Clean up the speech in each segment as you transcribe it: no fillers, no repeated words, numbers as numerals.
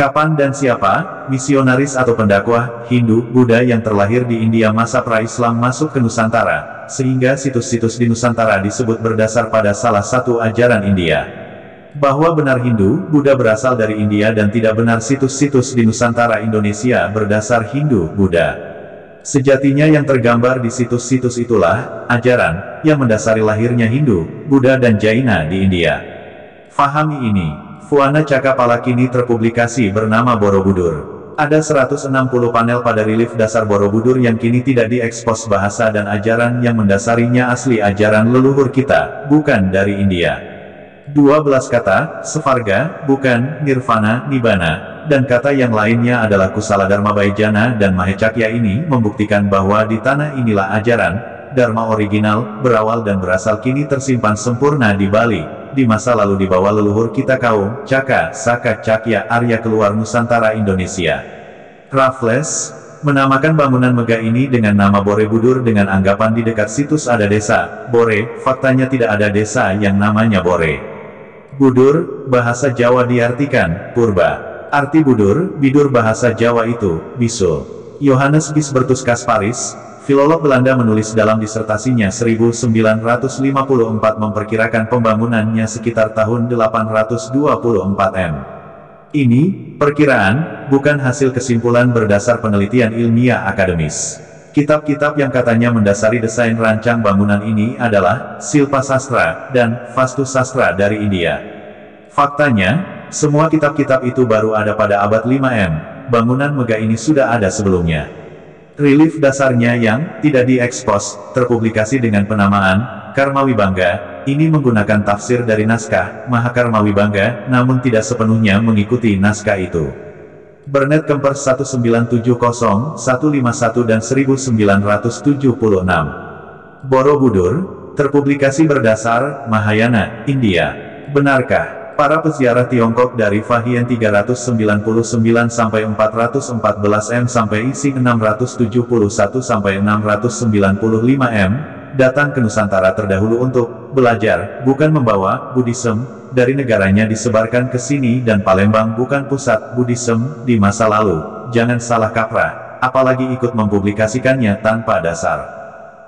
Kapan dan siapa, misionaris atau pendakwah, Hindu, Buddha yang terlahir di India masa pra-Islam masuk ke Nusantara, sehingga situs-situs di Nusantara disebut berdasar pada salah satu ajaran India. Bahwa benar Hindu, Buddha berasal dari India dan tidak benar situs-situs di Nusantara Indonesia berdasar Hindu, Buddha. Sejatinya yang tergambar di situs-situs itulah, ajaran, yang mendasari lahirnya Hindu, Buddha dan Jaina di India. Fahami ini. Fuana Cakapala kini terpublikasi bernama Borobudur. Ada 160 panel pada relief dasar Borobudur yang kini tidak diekspos bahasa dan ajaran yang mendasarinya asli ajaran leluhur kita, bukan dari India. 12 kata, Sevarga, bukan, Nirvana, Nibbana, dan kata yang lainnya adalah Kusala Dharma Baijana dan Mahecakya ini membuktikan bahwa di tanah inilah ajaran, Dharma original, berawal dan berasal kini tersimpan sempurna di Bali. Di masa lalu dibawa leluhur kita kaum, Caka, Saka, Cakya, Arya keluar Nusantara Indonesia. Raffles menamakan bangunan megah ini dengan nama Borobudur dengan anggapan di dekat situs ada desa, Bore, faktanya tidak ada desa yang namanya Bore. Budur, bahasa Jawa diartikan, purba. Arti budur, bidur bahasa Jawa itu, bisul. Johannes Gisbertus Kasparis, filolog Belanda menulis dalam disertasinya 1954 memperkirakan pembangunannya sekitar tahun 824 M. Ini, perkiraan, bukan hasil kesimpulan berdasar penelitian ilmiah akademis. Kitab-kitab yang katanya mendasari desain rancang bangunan ini adalah Silpa Sastra dan Vastu Sastra dari India. Faktanya, semua kitab-kitab itu baru ada pada abad 5 M, bangunan megah ini sudah ada sebelumnya. Relief dasarnya yang tidak diekspos, terpublikasi dengan penamaan Karmawibangga, ini menggunakan tafsir dari naskah Mahakarmawibangga, namun tidak sepenuhnya mengikuti naskah itu. Bernet Kemper 1970, 151 dan 1976. Borobudur, terpublikasi berdasar Mahayana, India. Benarkah? Para peziarah Tiongkok dari Faxian 399 sampai 414 M sampai Ising 671 sampai 695 M datang ke Nusantara terdahulu untuk belajar, bukan membawa Buddhism dari negaranya disebarkan ke sini dan Palembang bukan pusat Buddhism di masa lalu. Jangan salah kaprah, apalagi ikut mempublikasikannya tanpa dasar.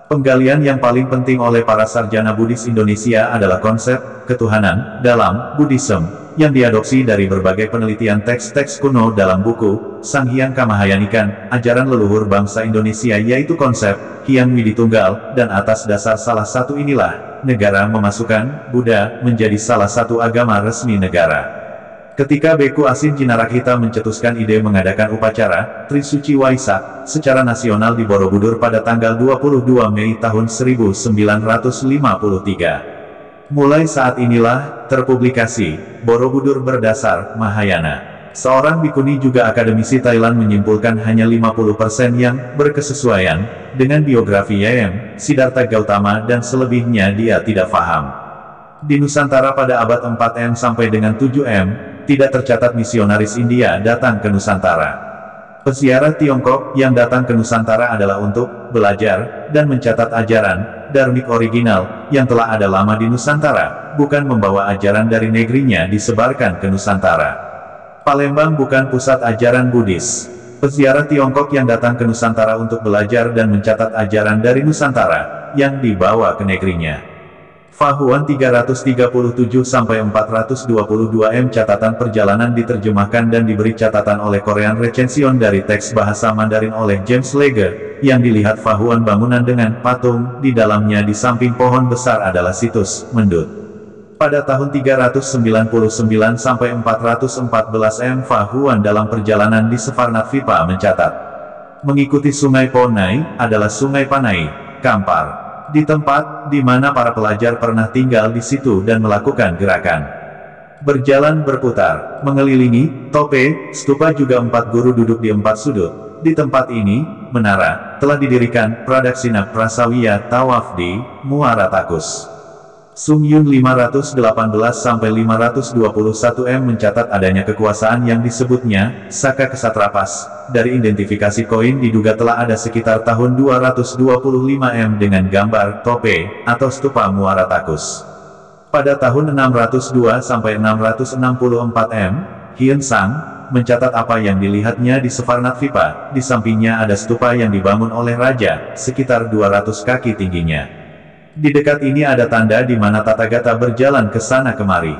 Penggalian yang paling penting oleh para sarjana Buddhis Indonesia adalah konsep ketuhanan dalam Buddhism yang diadopsi dari berbagai penelitian teks-teks kuno dalam buku Sang Hyang Kamahayanikan, ajaran leluhur bangsa Indonesia yaitu konsep Hyang Widhi Tunggal dan atas dasar salah satu inilah negara memasukkan Buddha menjadi salah satu agama resmi negara. Ketika Bhikkhu Ashin Jinarakkhita mencetuskan ide mengadakan upacara Trisuci Waisak secara nasional di Borobudur pada tanggal 22 Mei tahun 1953. Mulai saat inilah terpublikasi Borobudur berdasar Mahayana. Seorang bhikkhuni juga akademisi Thailand menyimpulkan hanya 50% yang berkesesuaian dengan biografi Yayam, Siddhartha Gautama dan selebihnya dia tidak paham. Di Nusantara pada abad 4 M sampai dengan 7 M tidak tercatat misionaris India datang ke Nusantara. Peziarah Tiongkok yang datang ke Nusantara adalah untuk belajar dan mencatat ajaran dharmik original yang telah ada lama di Nusantara, bukan membawa ajaran dari negerinya disebarkan ke Nusantara. Palembang bukan pusat ajaran Buddhis. Peziarah Tiongkok yang datang ke Nusantara untuk belajar dan mencatat ajaran dari Nusantara yang dibawa ke negerinya. Fahuan 337-422 M. Catatan perjalanan diterjemahkan dan diberi catatan oleh Korean Recension dari teks bahasa Mandarin oleh James Leger, yang dilihat Fahuan bangunan dengan patung, di dalamnya di samping pohon besar adalah situs, mendut. Pada tahun 399-414 M. Fahuan dalam perjalanan di Suvarnadvipa mencatat, mengikuti sungai Ponai adalah sungai Panai, Kampar. Di tempat di mana para pelajar pernah tinggal di situ dan melakukan gerakan berjalan berputar mengelilingi tope stupa juga 4 guru duduk di 4 sudut di tempat ini menara telah didirikan Pradaksina Prasawiya Tawafdi Muara Takus. Sung Yun 518 sampai 521 M mencatat adanya kekuasaan yang disebutnya Saka Kesatrapas. Dari identifikasi koin diduga telah ada sekitar tahun 225 M dengan gambar tope atau stupa Muara Takus. Pada tahun 602 sampai 664 M, Hien Sang mencatat apa yang dilihatnya di Suvarnadvipa. Di sampingnya ada stupa yang dibangun oleh raja, sekitar 200 kaki tingginya. Di dekat ini ada tanda di mana Tathagata berjalan ke sana kemari.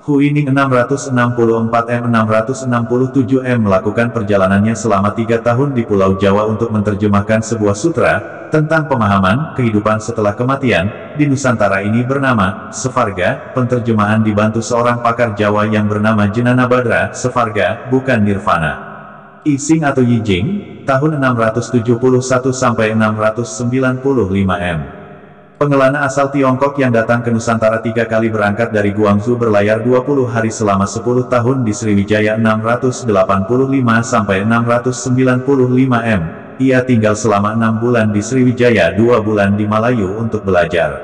Huining 664M-667M melakukan perjalanannya selama 3 tahun di Pulau Jawa untuk menerjemahkan sebuah sutra tentang pemahaman kehidupan setelah kematian. Di Nusantara ini bernama Sevarga. Penterjemahan dibantu seorang pakar Jawa yang bernama Jnanabhadra. Sevarga bukan nirvana. Ising atau Yijing tahun 671-695M. Pengelana asal Tiongkok yang datang ke Nusantara 3 kali berangkat dari Guangzhou berlayar 20 hari selama 10 tahun di Sriwijaya 685-695M. Ia tinggal selama 6 bulan di Sriwijaya, 2 bulan di Malayu untuk belajar.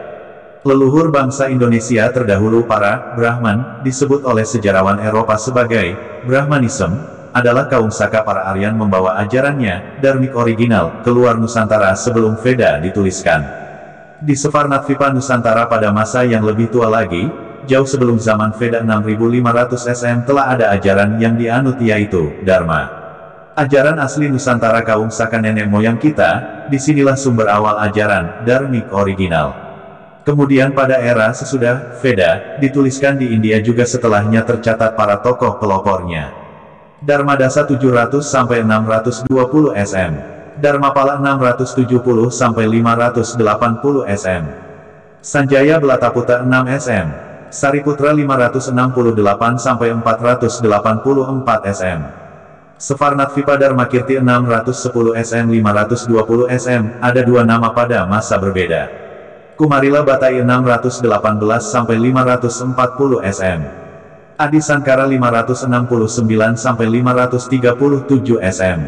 Leluhur bangsa Indonesia terdahulu, para Brahman, disebut oleh sejarawan Eropa sebagai Brahmanism, adalah kaum Saka. Para Aryan membawa ajarannya, dharmik original, keluar Nusantara sebelum Veda dituliskan. Di Suvarnadvipa Nusantara pada masa yang lebih tua lagi, jauh sebelum zaman Veda 6500 SM telah ada ajaran yang dianut, yaitu Dharma. Ajaran asli Nusantara kaum Saka nenek moyang kita, disinilah sumber awal ajaran dharmik original. Kemudian pada era sesudah Veda, dituliskan di India juga setelahnya tercatat para tokoh pelopornya. Dharmadasa 700-620 SM. Dharmapala 670-580 SM. Sanjaya Blataputa 6 SM. Sariputra 568-484 SM. Suvarnadvipa Dharmakirti 610 SM 520 SM. Ada 2 nama pada masa berbeda. Kumarila Batai 618-540 SM. Adi Sankara 569-537 SM.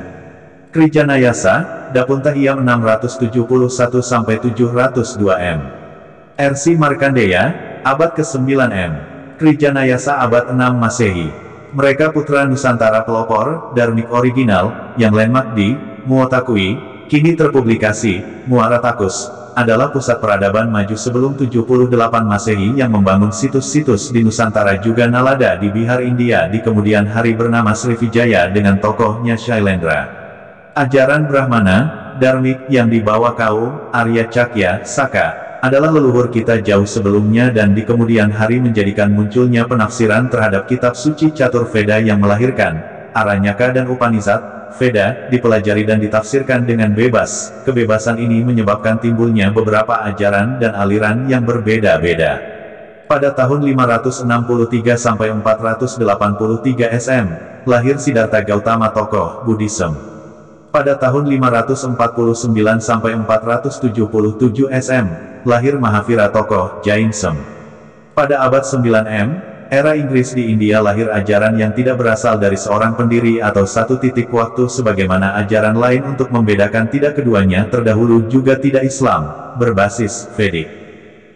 Krijanayasa, Dapunta Hiam 671-702M. RC Markandeya, abad ke-9M. Krijanayasa abad 6 Masehi. Mereka putra Nusantara pelopor dharmik original, yang landmark di Muotakui, kini terpublikasi, Muara Takus, adalah pusat peradaban maju sebelum 78 Masehi yang membangun situs-situs di Nusantara. Juga Nalada di Bihar India di kemudian hari bernama Sriwijaya dengan tokohnya Shailendra. Ajaran Brahmana, dharmik, yang dibawa kaum Arya Cakya, Saka, adalah leluhur kita jauh sebelumnya dan di kemudian hari menjadikan munculnya penafsiran terhadap kitab suci Catur Veda yang melahirkan Aranyaka dan Upanishad. Veda dipelajari dan ditafsirkan dengan bebas. Kebebasan ini menyebabkan timbulnya beberapa ajaran dan aliran yang berbeda-beda. Pada tahun 563-483 SM, lahir Siddhartha Gautama, tokoh Buddhism. Pada tahun 549-477 SM, lahir Mahavira, tokoh Jainism. Pada abad 9M, era Inggris di India, lahir ajaran yang tidak berasal dari seorang pendiri atau satu titik waktu sebagaimana ajaran lain. Untuk membedakan tidak keduanya, terdahulu juga tidak Islam, berbasis Vedic.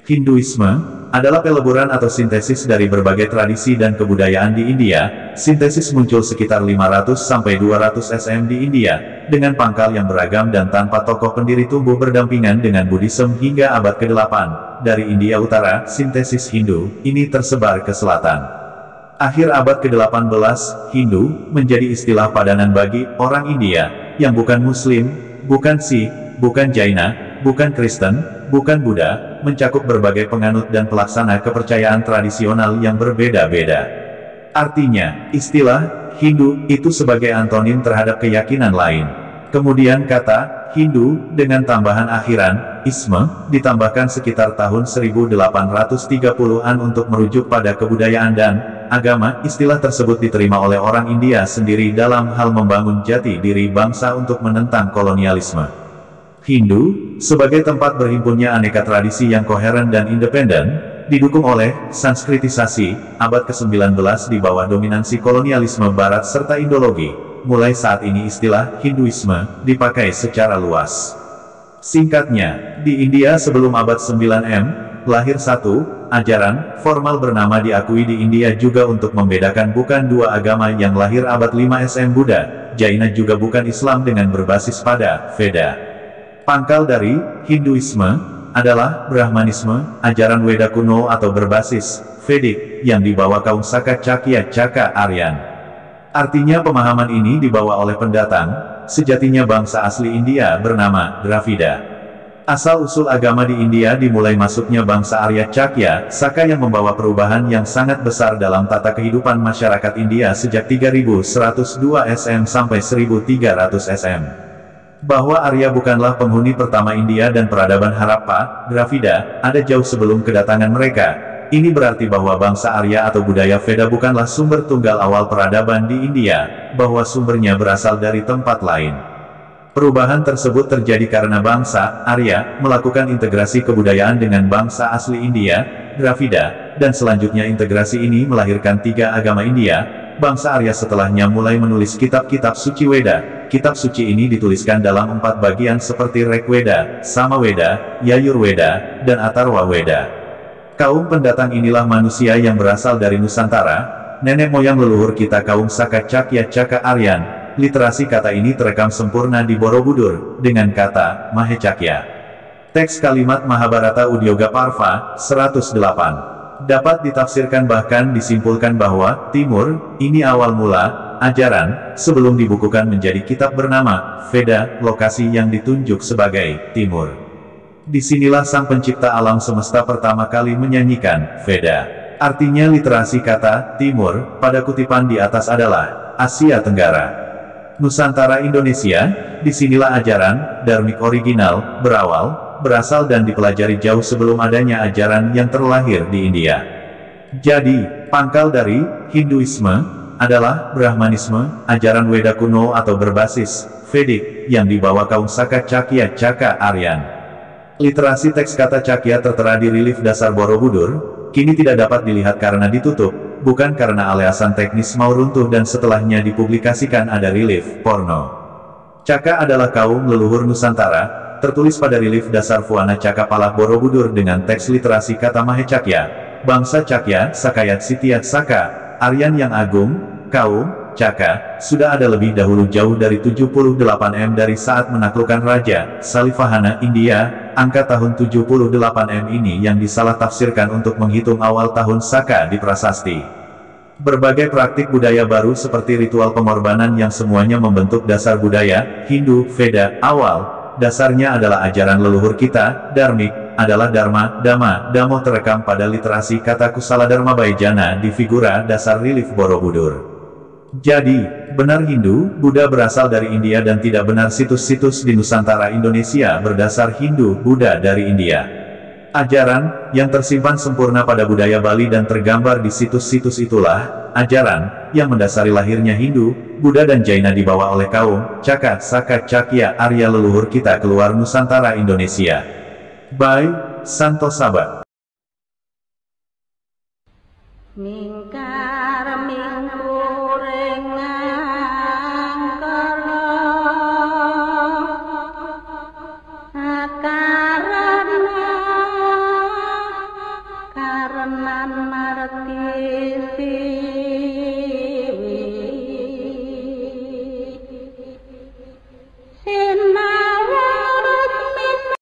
Hinduisme adalah peleburan atau sintesis dari berbagai tradisi dan kebudayaan di India. Sintesis muncul sekitar 500-200 SM di India, dengan pangkal yang beragam dan tanpa tokoh pendiri, tumbuh berdampingan dengan Buddhism hingga abad ke-8. Dari India Utara, sintesis Hindu ini tersebar ke selatan. Akhir abad ke-18, Hindu menjadi istilah padanan bagi orang India, yang bukan Muslim, bukan Sikh, bukan Jaina, bukan Kristen, bukan Buddha, mencakup berbagai penganut dan pelaksana kepercayaan tradisional yang berbeda-beda. Artinya, istilah Hindu itu sebagai antonim terhadap keyakinan lain. Kemudian kata Hindu dengan tambahan akhiran isme ditambahkan sekitar tahun 1830-an untuk merujuk pada kebudayaan dan agama. Istilah tersebut diterima oleh orang India sendiri dalam hal membangun jati diri bangsa untuk menentang kolonialisme. Hindu, sebagai tempat berhimpunnya aneka tradisi yang koheren dan independen, didukung oleh sanskritisasi, abad ke-19 di bawah dominansi kolonialisme barat serta Indologi. Mulai saat ini istilah Hinduisme dipakai secara luas. Singkatnya, di India sebelum abad 9M, lahir satu ajaran formal bernama diakui di India juga untuk membedakan bukan dua agama yang lahir abad 5 SM. Buddha, Jaina juga bukan Islam dengan berbasis pada Veda. Pangkal dari Hinduisme adalah Brahmanisme, ajaran Weda kuno atau berbasis Vedic, yang dibawa kaum Saka Cakya Caka Aryan. Artinya pemahaman ini dibawa oleh pendatang, sejatinya bangsa asli India bernama Dravida. Asal-usul agama di India dimulai masuknya bangsa Arya Cakya, Saka yang membawa perubahan yang sangat besar dalam tata kehidupan masyarakat India sejak 3102 SM sampai 1300 SM. Bahwa Arya bukanlah penghuni pertama India dan peradaban Harappa, Dravida, ada jauh sebelum kedatangan mereka. Ini berarti bahwa bangsa Arya atau budaya Veda bukanlah sumber tunggal awal peradaban di India, bahwa sumbernya berasal dari tempat lain. Perubahan tersebut terjadi karena bangsa Arya melakukan integrasi kebudayaan dengan bangsa asli India, Dravida, dan selanjutnya integrasi ini melahirkan tiga agama India. Bangsa Arya setelahnya mulai menulis kitab-kitab suci Weda. Kitab suci ini dituliskan dalam empat bagian seperti Rigveda, Samaveda, Yajurveda, dan Atharva Weda. Kaum pendatang inilah manusia yang berasal dari Nusantara, nenek moyang leluhur kita kaum Saka Cakya Caka Aryan. Literasi kata ini terekam sempurna di Borobudur, dengan kata Mahecakya. Teks kalimat Mahabharata Udyoga Parva, 108. Dapat ditafsirkan bahkan disimpulkan bahwa, Timur, ini awal mula, ajaran, sebelum dibukukan menjadi kitab bernama, Veda, lokasi yang ditunjuk sebagai, Timur. Disinilah sang pencipta alam semesta pertama kali menyanyikan, Veda. Artinya literasi kata, Timur, pada kutipan di atas adalah, Asia Tenggara. Nusantara Indonesia, disinilah ajaran, dharmik original, berawal, berasal dan dipelajari jauh sebelum adanya ajaran yang terlahir di India. Jadi, pangkal dari Hinduisme adalah Brahmanisme, ajaran Weda kuno atau berbasis Vedic, yang dibawa kaum Saka Cakya Caka Aryan. Literasi teks kata Cakya tertera di relief dasar Borobudur, kini tidak dapat dilihat karena ditutup. Bukan karena alasan teknis mau runtuh dan setelahnya dipublikasikan ada relief porno. Caka adalah kaum leluhur Nusantara, tertulis pada relief dasar Fuana Caka Palah Borobudur dengan teks literasi kata Mahecakya, bangsa Cakya, Sakayat Sitiat Saka, Aryan yang agung, kaum, Caka, sudah ada lebih dahulu jauh dari 78M dari saat menaklukkan Raja, Salivahana, India. Angka tahun 78M ini yang disalah tafsirkan untuk menghitung awal tahun Saka di prasasti. Berbagai praktik budaya baru seperti ritual pengorbanan yang semuanya membentuk dasar budaya Hindu, Veda, awal, dasarnya adalah ajaran leluhur kita, dharmik, adalah dharma, dhamma, dhammo terekam pada literasi kata Kusala Dharma Baijana di figura dasar relief Borobudur. Jadi, benar Hindu, Buddha berasal dari India dan tidak benar situs-situs di Nusantara Indonesia berdasar Hindu, Buddha dari India. Ajaran, yang tersimpan sempurna pada budaya Bali dan tergambar di situs-situs itulah, ajaran, yang mendasari lahirnya Hindu, Buddha dan Jaina dibawa oleh kaum, Caka, Saka, Cakya, Arya leluhur kita keluar Nusantara Indonesia. Bye, Santo Sabak.